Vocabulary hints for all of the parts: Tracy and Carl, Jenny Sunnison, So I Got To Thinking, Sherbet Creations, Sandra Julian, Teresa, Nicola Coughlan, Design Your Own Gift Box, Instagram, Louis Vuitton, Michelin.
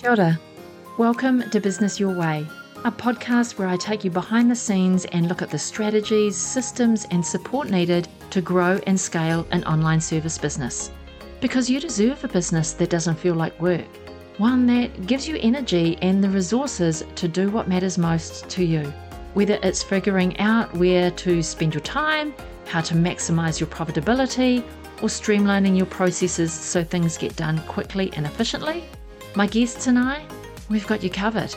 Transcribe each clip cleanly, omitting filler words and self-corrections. Kia ora. Welcome to Business Your Way, a podcast where I take you behind the scenes and look at the strategies, systems, and support needed to grow and scale an online service business. Because you deserve a business that doesn't feel like work, one that gives you energy and the resources to do what matters most to you. Whether it's figuring out where to spend your time, how to maximize your profitability, or streamlining your processes so things get done quickly and efficiently, my guests and I, we've got you covered.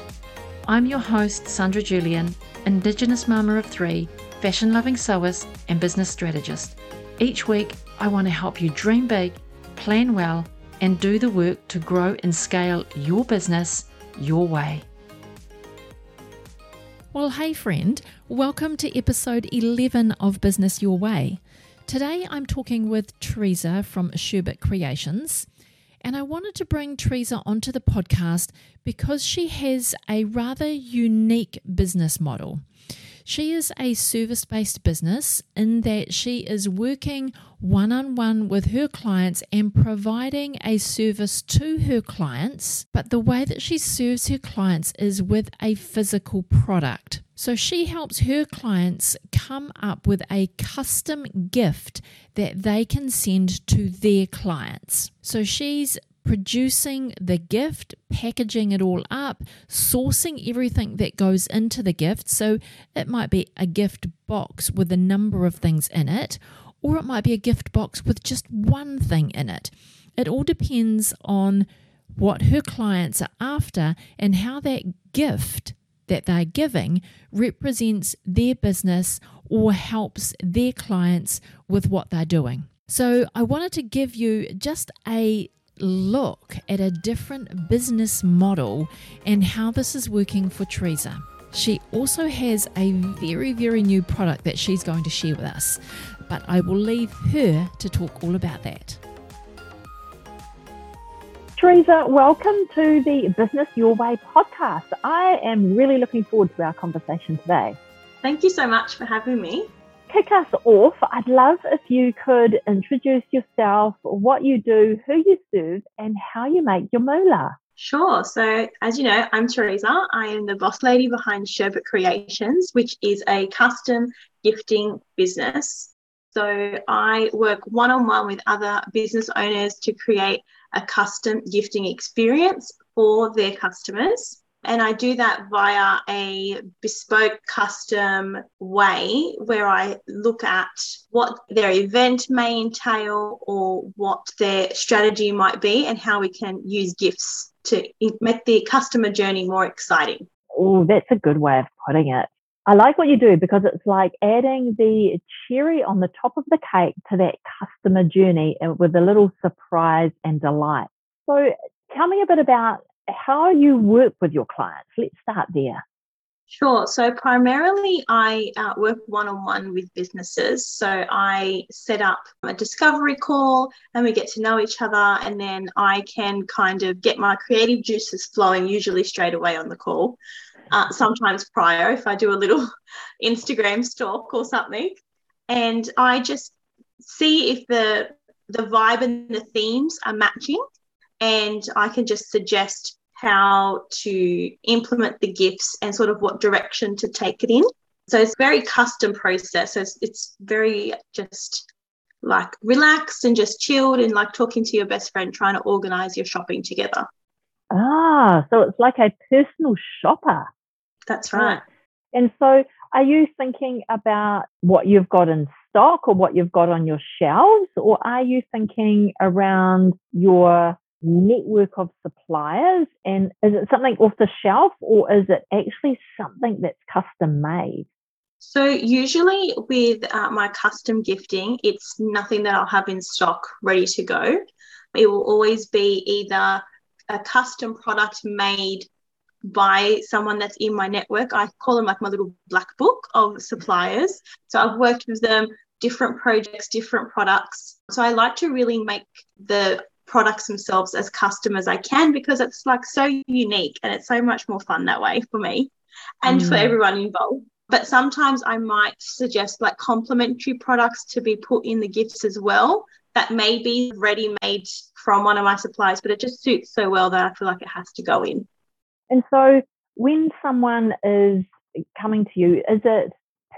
I'm your host, Sandra Julian, Indigenous mama of three, fashion-loving sewist, and business strategist. Each week, I want to help you dream big, plan well, and do the work to grow and scale your business your way. Well, hey friend, welcome to episode 11 of Business Your Way. Today I'm talking with Teresa from Sherbet Creations, and I wanted to bring Teresa onto the podcast because she has a rather unique business model. She is a service-based business in that she is working one-on-one with her clients and providing a service to her clients, but the way that she serves her clients is with a physical product. So she helps her clients come up with a custom gift that they can send to their clients. So she's producing the gift, packaging it all up, sourcing everything that goes into the gift. So it might be a gift box with a number of things in it, or it might be a gift box with just one thing in it. It all depends on what her clients are after and how that gift that they're giving represents their business or helps their clients with what they're doing. So I wanted to give you just a look at a different business model and how this is working for Teresa. She also has a very, very new product that she's going to share with us, but I will leave her to talk all about that. Teresa, welcome to the Business Your Way podcast. I am really looking forward to our conversation today. Thank you so much for having me. Kick us off. I'd love if you could introduce yourself, what you do, who you serve, and how you make your moolah. Sure. So as you know, I'm Teresa. I am the boss lady behind Sherbet Creations, which is a custom gifting business. So I work one-on-one with other business owners to create a custom gifting experience for their customers. And I do that via a bespoke custom way where I look at what their event may entail or what their strategy might be and how we can use gifts to make the customer journey more exciting. Oh, that's a good way of putting it. I like what you do because it's like adding the cherry on the top of the cake to that customer journey with a little surprise and delight. So tell me a bit about how you work with your clients. Let's start there. Sure. So primarily I work one-on-one with businesses. So I set up a discovery call and we get to know each other, and then I can kind of get my creative juices flowing usually straight away on the call. Sometimes prior if I do a little Instagram stalk or something. And I just see if the vibe and the themes are matching, and I can just suggest how to implement the gifts and sort of what direction to take it in. So it's a very custom process. So it's very just like relaxed and just chilled and like talking to your best friend, trying to organise your shopping together. Ah, so it's like a personal shopper. That's right. And so are you thinking about what you've got in stock or what you've got on your shelves, or are you thinking around your network of suppliers? And is it something off the shelf or is it actually something that's custom made? So usually with my custom gifting, it's nothing that I'll have in stock ready to go. It will always be either a custom product made by someone that's in my network. I call them like my little black book of suppliers. So I've worked with them, different projects, different products. So I like to really make the products themselves as custom as I can because it's like so unique and it's so much more fun that way for me and for everyone involved. But sometimes I might suggest like complementary products to be put in the gifts as well that may be ready-made from one of my supplies, but it just suits so well that I feel like it has to go in. And so when someone is coming to you, is it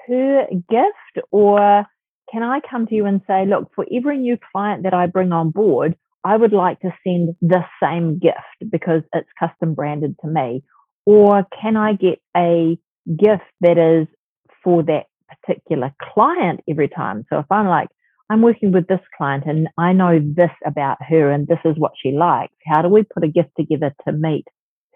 per gift, or can I come to you and say, look, for every new client that I bring on board, I would like to send the same gift because it's custom branded to me? Or can I get a gift that is for that particular client every time? So if I'm like, I'm working with this client and I know this about her and this is what she likes, how do we put a gift together to meet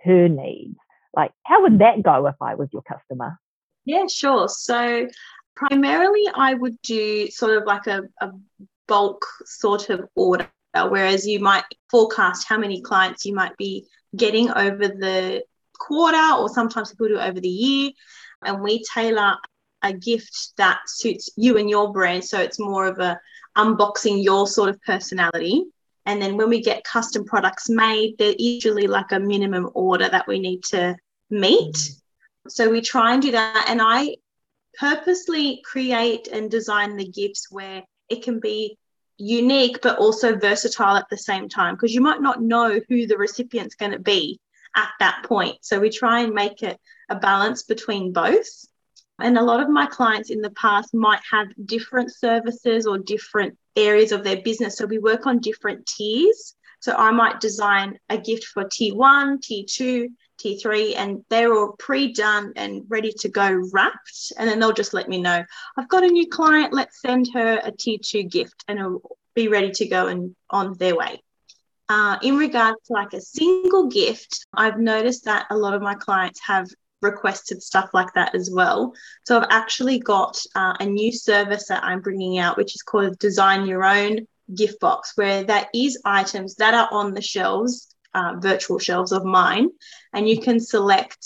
her needs? Like, how would that go if I was your customer? Yeah, sure. So primarily I would do sort of like a bulk sort of order, whereas you might forecast how many clients you might be getting over the quarter, or sometimes people do over the year, and we tailor a gift that suits you and your brand, so it's more of a unboxing your sort of personality. And then when we get custom products made, they're usually like a minimum order that we need to meet, so we try and do that. And I purposely create and design the gifts where it can be unique but also versatile at the same time, because you might not know who the recipient's going to be at that point, so we try and make it a balance between both. And a lot of my clients in the past might have different services or different areas of their business, so we work on different tiers. So I might design a gift for T1, T2, T3, and they're all pre-done and ready to go wrapped, and then they'll just let me know, I've got a new client, let's send her a T2 gift, and it'll be ready to go and on their way. In regards to like a single gift, I've noticed that a lot of my clients have requested stuff like that as well. So I've actually got a new service that I'm bringing out, which is called Design Your Own Gift Box, where that is items that are on the shelves, virtual shelves of mine, and you can select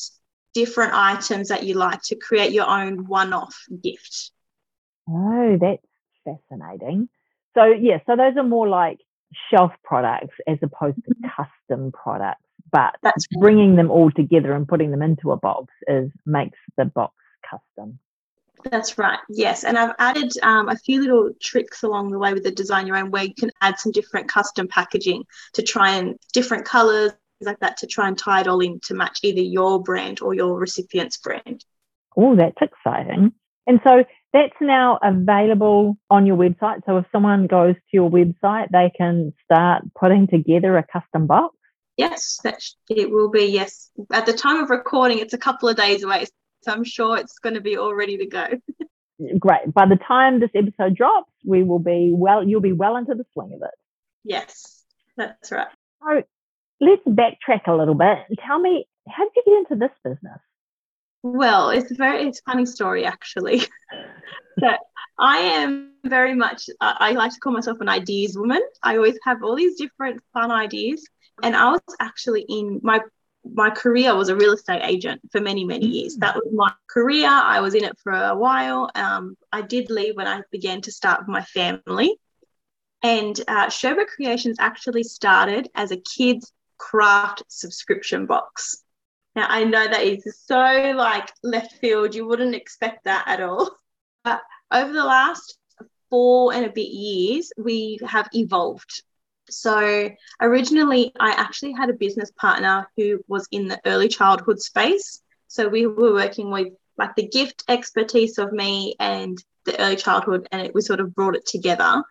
different items that you like to create your own one-off gift. Oh, that's fascinating. So, yeah, so those are more like shelf products as opposed to custom products, but that's bringing them all together and putting them into a box makes the box custom. That's right, yes. And I've added a few little tricks along the way with the Design Your Own, where you can add some different custom packaging to try and different colors, things like that, to try and tie it all in to match either your brand or your recipient's brand. Oh, that's exciting. And so that's now available on your website. So if someone goes to your website, they can start putting together a custom box? Yes, it will be, yes. At the time of recording, it's a couple of days away, so I'm sure it's going to be all ready to go. Great. By the time this episode drops, you'll be well into the swing of it. Yes, that's right. So let's backtrack a little bit. Tell me, how did you get into this business? Well, it's a funny story, actually. So I am very much, I like to call myself an ideas woman. I always have all these different fun ideas. And I was actually in my career was a real estate agent for many, many years. That was my career. I was in it for a while. I did leave when I began to start with my family. And Sherbet Creations actually started as a kids craft subscription box. Now, I know that is so, like, left field. You wouldn't expect that at all. But over the last 4 and a bit years, we have evolved. So originally, I actually had a business partner who was in the early childhood space. So we were working with, like, the gift expertise of me and the early childhood, and we sort of brought it together.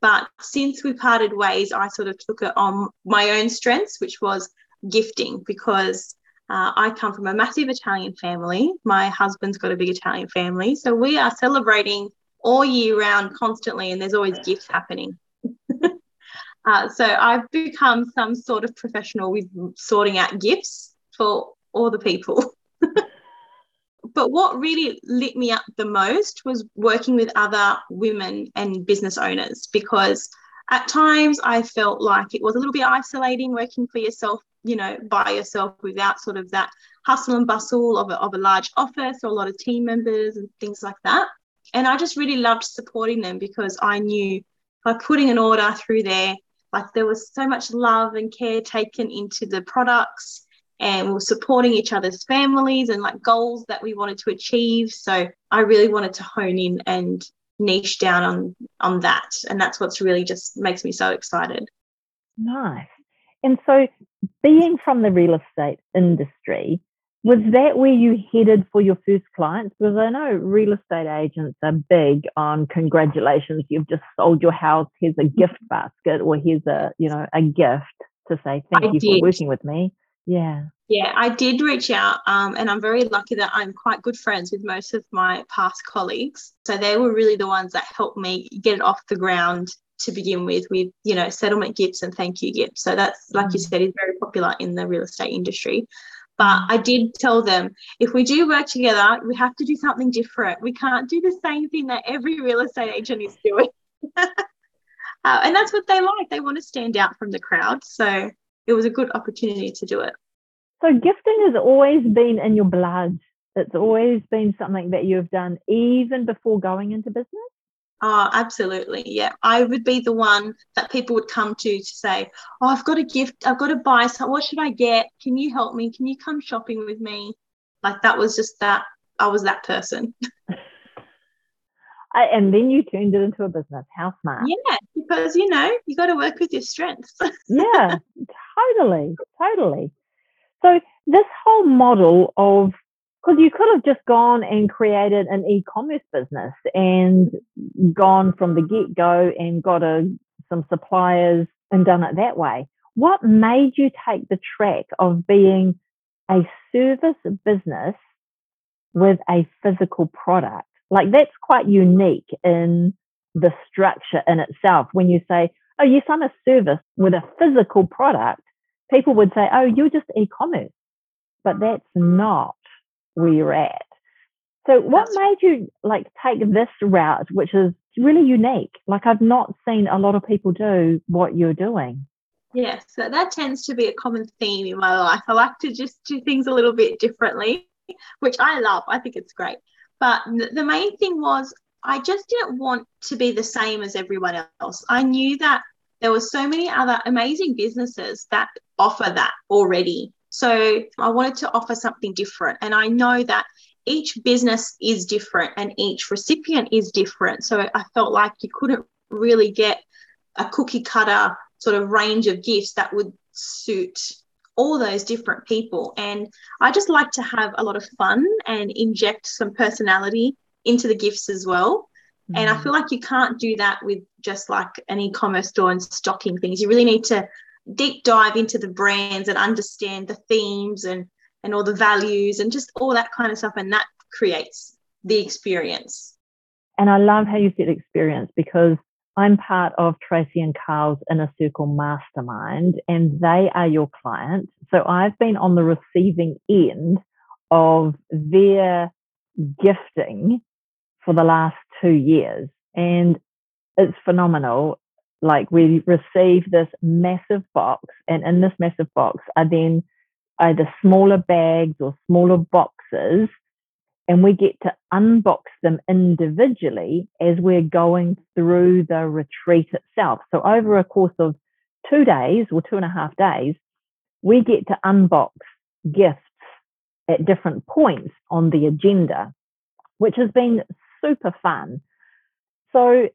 But since we parted ways, I sort of took it on my own strengths, which was gifting, because I come from a massive Italian family. My husband's got a big Italian family. So we are celebrating all year round constantly, and there's always gifts happening. So I've become some sort of professional with sorting out gifts for all the people. But what really lit me up the most was working with other women and business owners, because at times I felt like it was a little bit isolating working for yourself, you know, by yourself without sort of that hustle and bustle of a large office or a lot of team members and things like that. And I just really loved supporting them, because I knew by putting an order through there, like, there was so much love and care taken into the products, and we were supporting each other's families and, like, goals that we wanted to achieve. So I really wanted to hone in and niche down on that. And that's what's really just makes me so excited. Nice. And so being from the real estate industry, was that where you headed for your first clients? Because I know real estate agents are big on congratulations, you've just sold your house, here's a gift basket, or here's a gift to say thank you for working with me. Yeah. Yeah, I did reach out and I'm very lucky that I'm quite good friends with most of my past colleagues. So they were really the ones that helped me get it off the ground to begin with settlement gifts and thank you gifts. So that's, like you said, is very popular in the real estate industry. But I did tell them, if we do work together, we have to do something different. We can't do the same thing that every real estate agent is doing. And that's what they like. They want to stand out from the crowd. So it was a good opportunity to do it. So gifting has always been in your blood. It's always been something that you've done even before going into business? Oh, absolutely, yeah. I would be the one that people would come to say, oh, I've got a gift, I've got to buy something, what should I get? Can you help me? Can you come shopping with me? Like that was just that, I was that person. And then you turned it into a business. How smart. Yeah, because, you got to work with your strengths. Yeah, totally. So this whole model of, because you could have just gone and created an e-commerce business and gone from the get-go and got some suppliers and done it that way. What made you take the track of being a service business with a physical product? Like that's quite unique in the structure in itself. When you say, oh, yes, I'm a service with a physical product, people would say, oh, you're just e-commerce. But that's not where you're at. So what made you take this route, which is really unique? Like I've not seen a lot of people do what you're doing. Yeah, so that tends to be a common theme in my life. I like to just do things a little bit differently, which I love. I think it's great. But the main thing was I just didn't want to be the same as everyone else. I knew that there were so many other amazing businesses that offer that already. So I wanted to offer something different. And I know that each business is different and each recipient is different. So I felt like you couldn't really get a cookie cutter sort of range of gifts that would suit all those different people. And I just like to have a lot of fun and inject some personality into the gifts as well. Mm-hmm. And I feel like you can't do that with just like an e-commerce store and stocking things. You really need to deep dive into the brands and understand the themes and all the values and just all that kind of stuff, and that creates the experience. And I love how you said experience, because I'm part of Tracy and Carl's Inner Circle Mastermind and they are your clients. So I've been on the receiving end of their gifting for the last 2 years and it's phenomenal. Like we receive this massive box, and in this massive box are then either smaller bags or smaller boxes, and we get to unbox them individually as we're going through the retreat itself. So over a course of 2 days or 2.5 days, we get to unbox gifts at different points on the agenda, which has been super fun. So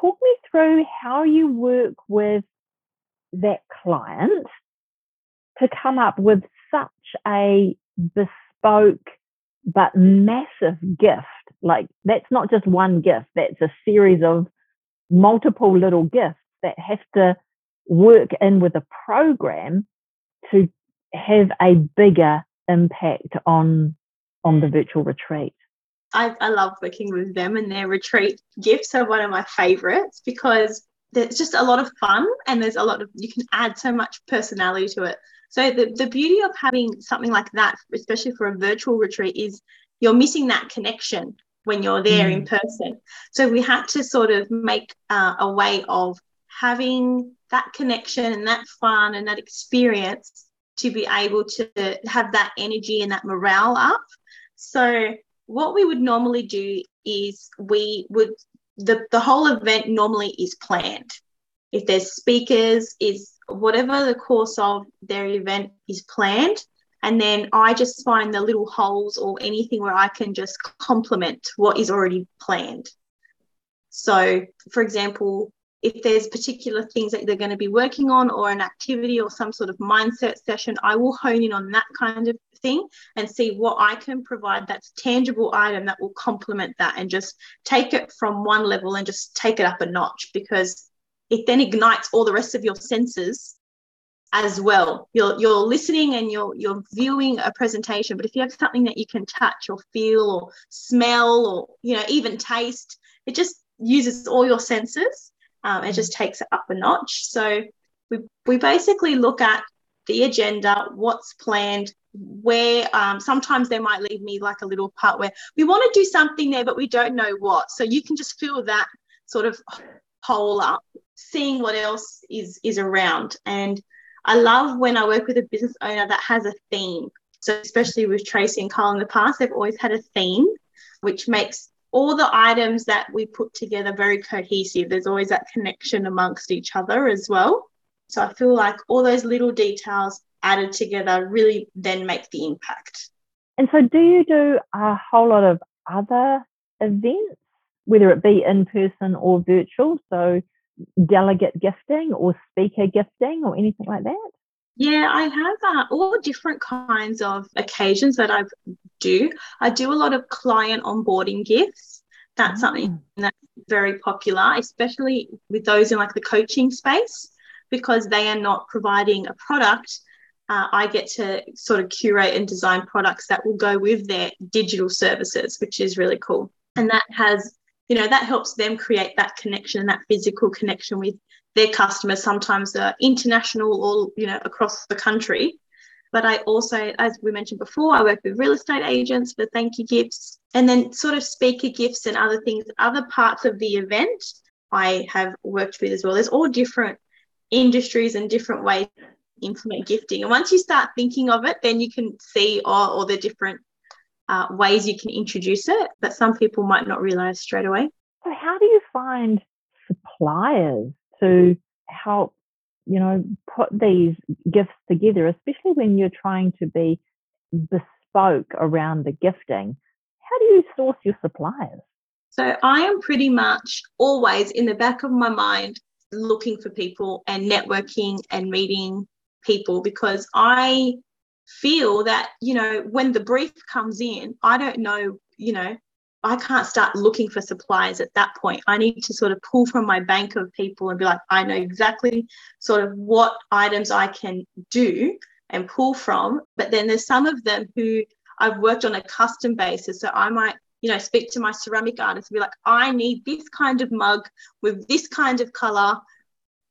talk me through how you work with that client to come up with such a bespoke but massive gift. Like that's not just one gift, that's a series of multiple little gifts that have to work in with a program to have a bigger impact on the virtual retreat. I love working with them, and their retreat gifts are one of my favourites because there's just a lot of fun and there's a lot of, you can add so much personality to it. So the beauty of having something like that, especially for a virtual retreat, is you're missing that connection when you're there in person. So we had to sort of make a way of having that connection and that fun and that experience to be able to have that energy and that morale up. So what we would normally do is the whole event normally is planned. If there's speakers, is whatever the course of their event is planned. And then I just find the little holes or anything where I can just complement what is already planned. So, for example, if there's particular things that they're going to be working on or an activity or some sort of mindset session, I will hone in on that kind of thing and see what I can provide that's tangible item that will complement that and just take it from one level and just take it up a notch, because it then ignites all the rest of your senses as well. You're listening and you're viewing a presentation, but if you have something that you can touch or feel or smell or, you know, even taste, it just uses all your senses. It just takes it up a notch. So we basically look at the agenda, what's planned, where sometimes they might leave me like a little part where we want to do something there, but we don't know what. So you can just fill that sort of hole up, seeing what else is around. And I love when I work with a business owner that has a theme. So especially with Tracy and Carl in the past, they've always had a theme, which makes all the items that we put together very cohesive. There's always that connection amongst each other as well. So I feel like all those little details added together really then make the impact. And so do you do a whole lot of other events, whether it be in person or virtual, so delegate gifting or speaker gifting or anything like that? Yeah, I have all different kinds of occasions that I do. I do a lot of client onboarding gifts. That's something that's very popular, especially with those in like the coaching space, because they are not providing a product. I get to sort of curate and design products that will go with their digital services, which is really cool. And that has, you know, that helps them create that connection, that physical connection with their customers. Sometimes they're international or, you know, across the country. But I also, as we mentioned before, I work with real estate agents for thank you gifts, and then sort of speaker gifts and other things, other parts of the event I have worked with as well. There's all different industries and different ways to implement gifting. And once you start thinking of it, then you can see all the different ways you can introduce it that some people might not realise straight away. So how do you find suppliers to help, you know, put these gifts together, especially when you're trying to be bespoke around the gifting? How do you source your suppliers? So I am pretty much always in the back of my mind looking for people and networking and meeting people, because I feel that, you know, when the brief comes in, I don't know, you know, I can't start looking for suppliers at that point. I need to sort of pull from my bank of people and be like, I know exactly sort of what items I can do and pull from. But then there's some of them who I've worked on a custom basis. So I might, you know, speak to my ceramic artist and be like, I need this kind of mug with this kind of colour.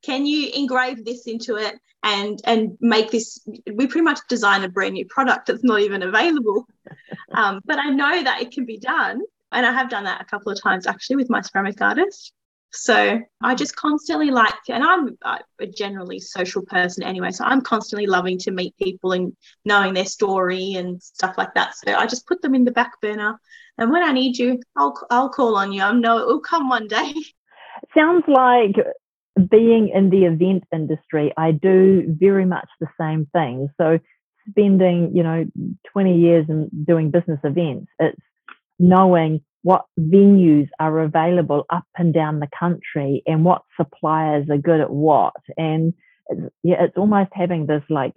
Can you engrave this into it and make this? We pretty much design a brand new product that's not even available. But I know that it can be done. And I have done that a couple of times actually with my ceramic artist. So I just constantly like, and I'm a generally social person anyway, so I'm constantly loving to meet people and knowing their story and stuff like that. So I just put them in the back burner. And when I need you, I'll call on you. I know it will come one day. It sounds like, being in the event industry, I do very much the same thing. So spending, you know, 20 years and doing business events, it's knowing what venues are available up and down the country and what suppliers are good at what. And it's almost having this like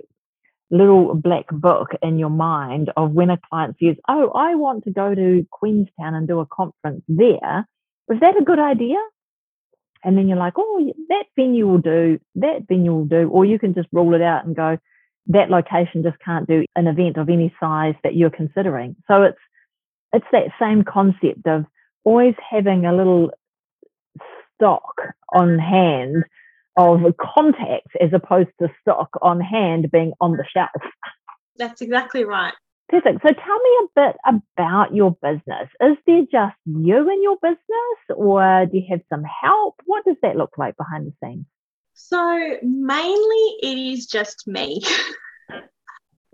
little black book in your mind of when a client says, oh, I want to go to Queenstown and do a conference there. Was that a good idea? And then you're like, oh, that venue will do. Or you can just rule it out and go, that location just can't do an event of any size that you're considering. So it's that same concept of always having a little stock on hand of contacts as opposed to stock on hand being on the shelf. That's exactly right. Perfect. So tell me a bit about your business. Is there just you in your business, or do you have some help? What does that look like behind the scenes? So mainly it is just me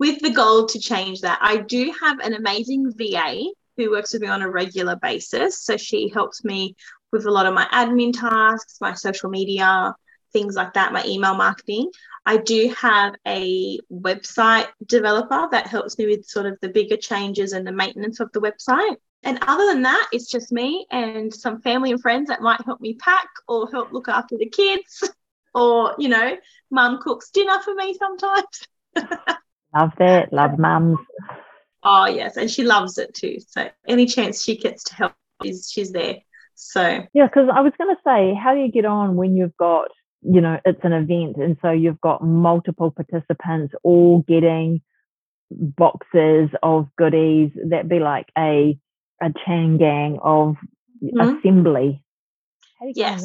with the goal to change that. I do have an amazing VA who works with me on a regular basis. So she helps me with a lot of my admin tasks, my social media, things like that, my email marketing. I do have a website developer that helps me with sort of the bigger changes and the maintenance of the website. And other than that, it's just me and some family and friends that might help me pack or help look after the kids, or, you know, mum cooks dinner for me sometimes. Loved it. Love mums. Oh, yes. And she loves it too. So any chance she gets to help, she's there. So yeah, because I was going to say, how do you get on when you've got, you know, it's an event and so you've got multiple participants all getting boxes of goodies? That'd be like a chain gang of assembly. Yes,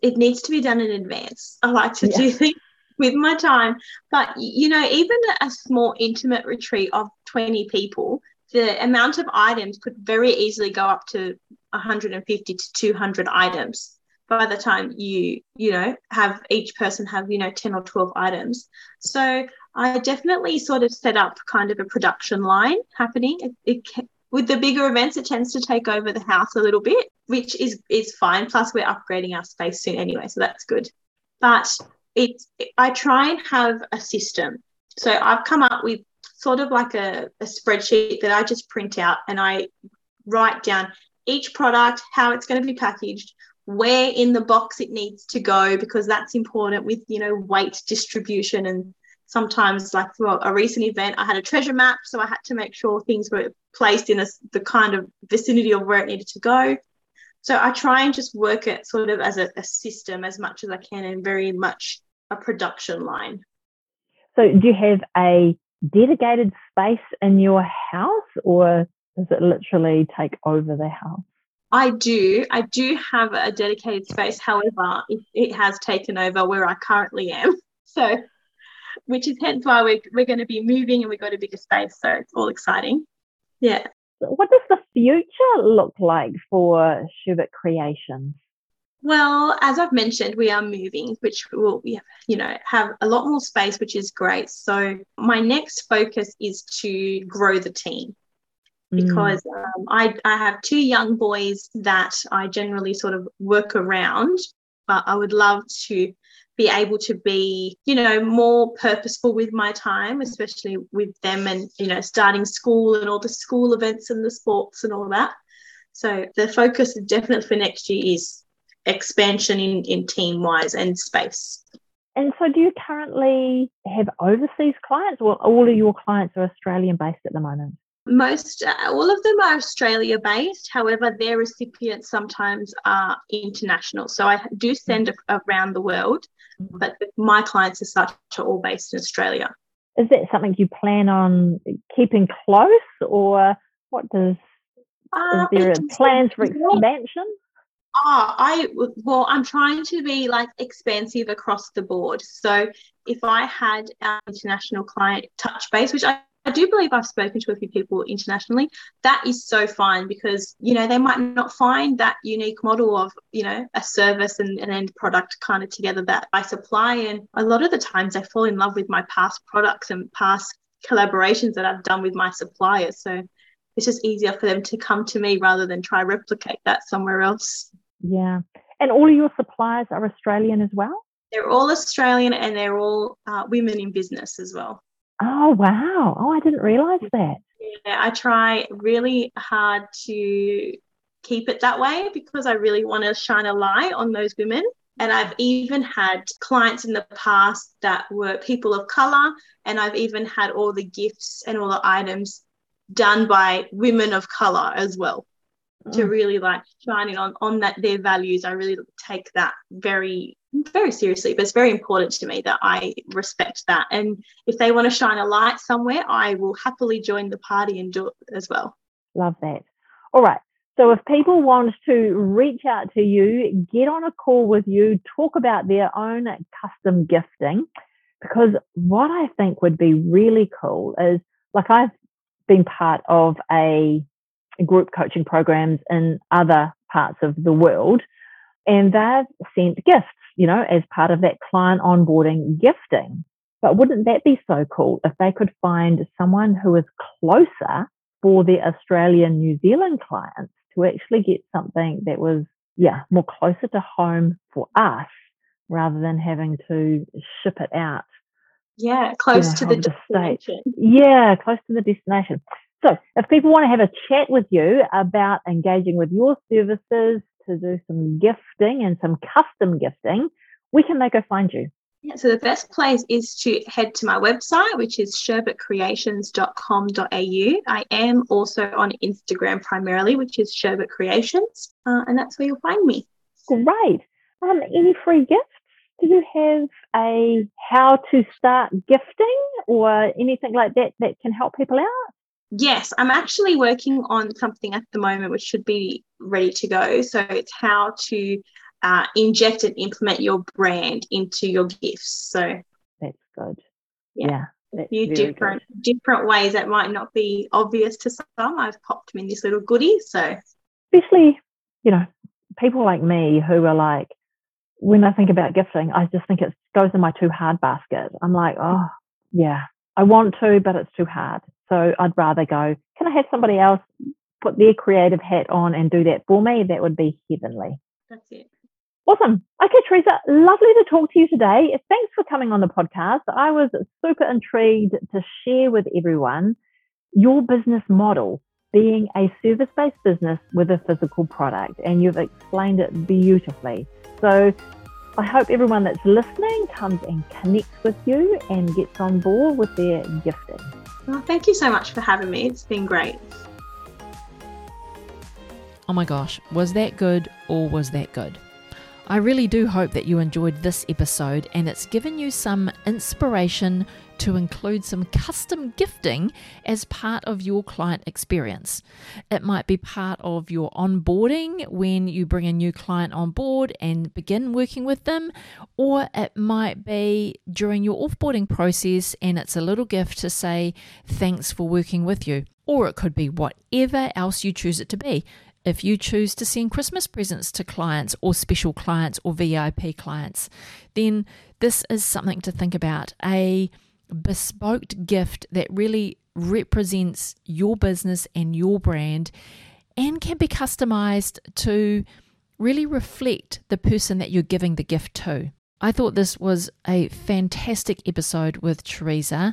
it needs to be done in advance. I like to do things with my time, but you know, even a small intimate retreat of 20 people, the amount of items could very easily go up to 150 to 200 items by the time you know, have each person have, you know, 10 or 12 items. So I definitely sort of set up kind of a production line happening. With the bigger events, it tends to take over the house a little bit, which is fine. Plus, we're upgrading our space soon anyway, so that's good. But I try and have a system. So I've come up with sort of like a spreadsheet that I just print out, and I write down each product, how it's going to be packaged, where in the box it needs to go, because that's important with, you know, weight distribution. And sometimes, like for a recent event, I had a treasure map, so I had to make sure things were placed in the kind of vicinity of where it needed to go. So I try and just work it sort of as a system as much as I can, and very much a production line. So do you have a dedicated space in your house, or does it literally take over the house? I do have a dedicated space. However, it has taken over where I currently am. So, which is hence why we're going to be moving and we've got a bigger space. So it's all exciting. Yeah. What does the future look like for Sherbet Creations? Well, as I've mentioned, we are moving, which will, you know, have a lot more space, which is great. So my next focus is to grow the team, because I have two young boys that I generally sort of work around, but I would love to be able to be, you know, more purposeful with my time, especially with them and, you know, starting school and all the school events and the sports and all that. So the focus definitely for next year is expansion in team-wise and space. And so do you currently have overseas clients, or all of your clients are Australian-based at the moment? All of them are Australia-based. However, their recipients sometimes are international. So I do send around the world, but my clients as such are all based in Australia. Is that something you plan on keeping close, or is there plans for expansion? I'm trying to be like expansive across the board. So if I had an international client touch base, which I do believe I've spoken to a few people internationally, that is so fine, because, you know, they might not find that unique model of, you know, a service and an end product kind of together that I supply. And a lot of the times they fall in love with my past products and past collaborations that I've done with my suppliers. So it's just easier for them to come to me rather than try replicate that somewhere else. Yeah. And all of your suppliers are Australian as well? They're all Australian, and they're all women in business as well. Oh, wow. Oh, I didn't realise that. Yeah, I try really hard to keep it that way, because I really want to shine a light on those women. And I've even had clients in the past that were people of colour, and I've even had all the gifts and all the items done by women of colour as well, to really like shining on that, their values. I really take that very, very seriously, but it's very important to me that I respect that. And if they want to shine a light somewhere, I will happily join the party and do it as well. Love that. All right. So if people want to reach out to you, get on a call with you, talk about their own custom gifting, because what I think would be really cool is, like, I've been part of a group coaching programs in other parts of the world, and they've sent gifts, you know, as part of that client onboarding gifting. But wouldn't that be so cool if they could find someone who is closer for their Australian, New Zealand clients to actually get something that was, more closer to home for us, rather than having to ship it out. Yeah, close to the destination. So if people want to have a chat with you about engaging with your services to do some gifting and some custom gifting, where can they go find you? Yeah, so the best place is to head to my website, which is sherbetcreations.com.au. I am also on Instagram primarily, which is Sherbet Creations, and that's where you'll find me. Great. Any free gifts? Do you have a how to start gifting or anything like that that can help people out? Yes, I'm actually working on something at the moment which should be ready to go. So it's how to inject and implement your brand into your gifts. So that's good. Yeah, a few different ways that might not be obvious to some. I've popped them in this little goodie. So especially, you know, people like me who are like, when I think about gifting, I just think it goes in my too hard basket. I'm like, oh, yeah, I want to, but it's too hard. So I'd rather go, can I have somebody else put their creative hat on and do that for me? That would be heavenly. That's it. Awesome. Okay, Teresa, lovely to talk to you today. Thanks for coming on the podcast. I was super intrigued to share with everyone your business model being a service-based business with a physical product, and you've explained it beautifully. So I hope everyone that's listening comes and connects with you and gets on board with their gifting. Well, thank you so much for having me. It's been great. Oh my gosh, was that good or was that good? I really do hope that you enjoyed this episode and it's given you some inspiration to include some custom gifting as part of your client experience. It might be part of your onboarding when you bring a new client on board and begin working with them, or it might be during your offboarding process and it's a little gift to say thanks for working with you, or it could be whatever else you choose it to be. If you choose to send Christmas presents to clients or special clients or VIP clients, then this is something to think about. A bespoke gift that really represents your business and your brand and can be customized to really reflect the person that you're giving the gift to. I thought this was a fantastic episode with Teresa,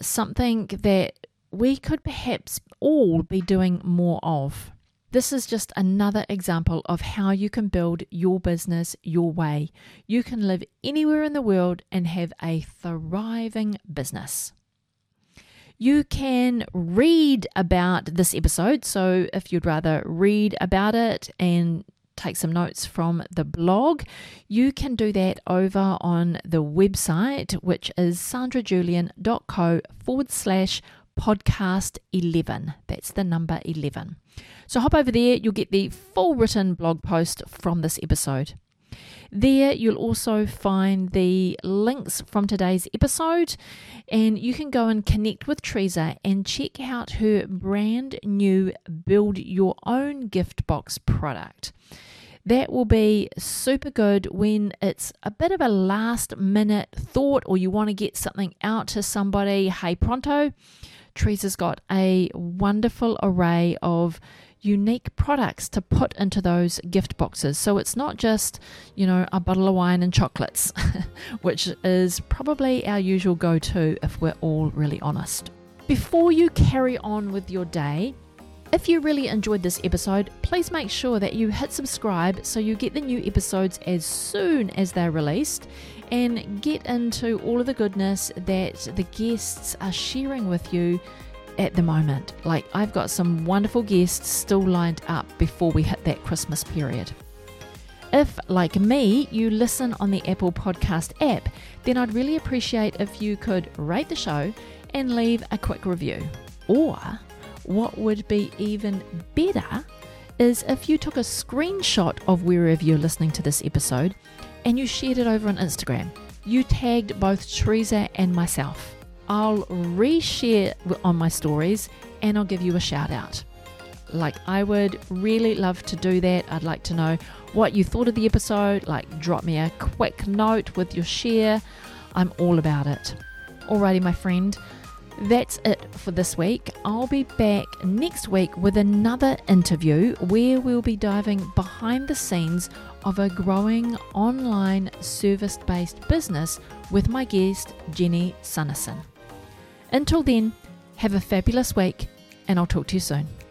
something that we could perhaps all be doing more of. This is just another example of how you can build your business your way. You can live anywhere in the world and have a thriving business. You can read about this episode. So if you'd rather read about it and take some notes from the blog, you can do that over on the website, which is sandrajulian.co/podcast11. That's the number 11. So hop over there, you'll get the full written blog post from this episode. There you'll also find the links from today's episode, and you can go and connect with Teresa and check out her brand new Build Your Own Gift Box product. That will be super good when it's a bit of a last minute thought or you want to get something out to somebody, hey pronto. Teresa's got a wonderful array of unique products to put into those gift boxes. So it's not just, you know, a bottle of wine and chocolates, which is probably our usual go-to if we're all really honest. Before you carry on with your day, if you really enjoyed this episode, please make sure that you hit subscribe so you get the new episodes as soon as they're released and get into all of the goodness that the guests are sharing with you at the moment. Like, I've got some wonderful guests still lined up before we hit that Christmas period. If, like me, you listen on the Apple Podcast app, then I'd really appreciate if you could rate the show and leave a quick review. Or what would be even better is if you took a screenshot of wherever you're listening to this episode and you shared it over on Instagram. You tagged both Teresa and myself. I'll reshare on my stories and I'll give you a shout out. Like, I would really love to do that. I'd like to know what you thought of the episode. Like, drop me a quick note with your share. I'm all about it. Alrighty, my friend. That's it for this week. I'll be back next week with another interview where we'll be diving behind the scenes of a growing online service-based business with my guest, Jenny Sunnison. Until then, have a fabulous week and I'll talk to you soon.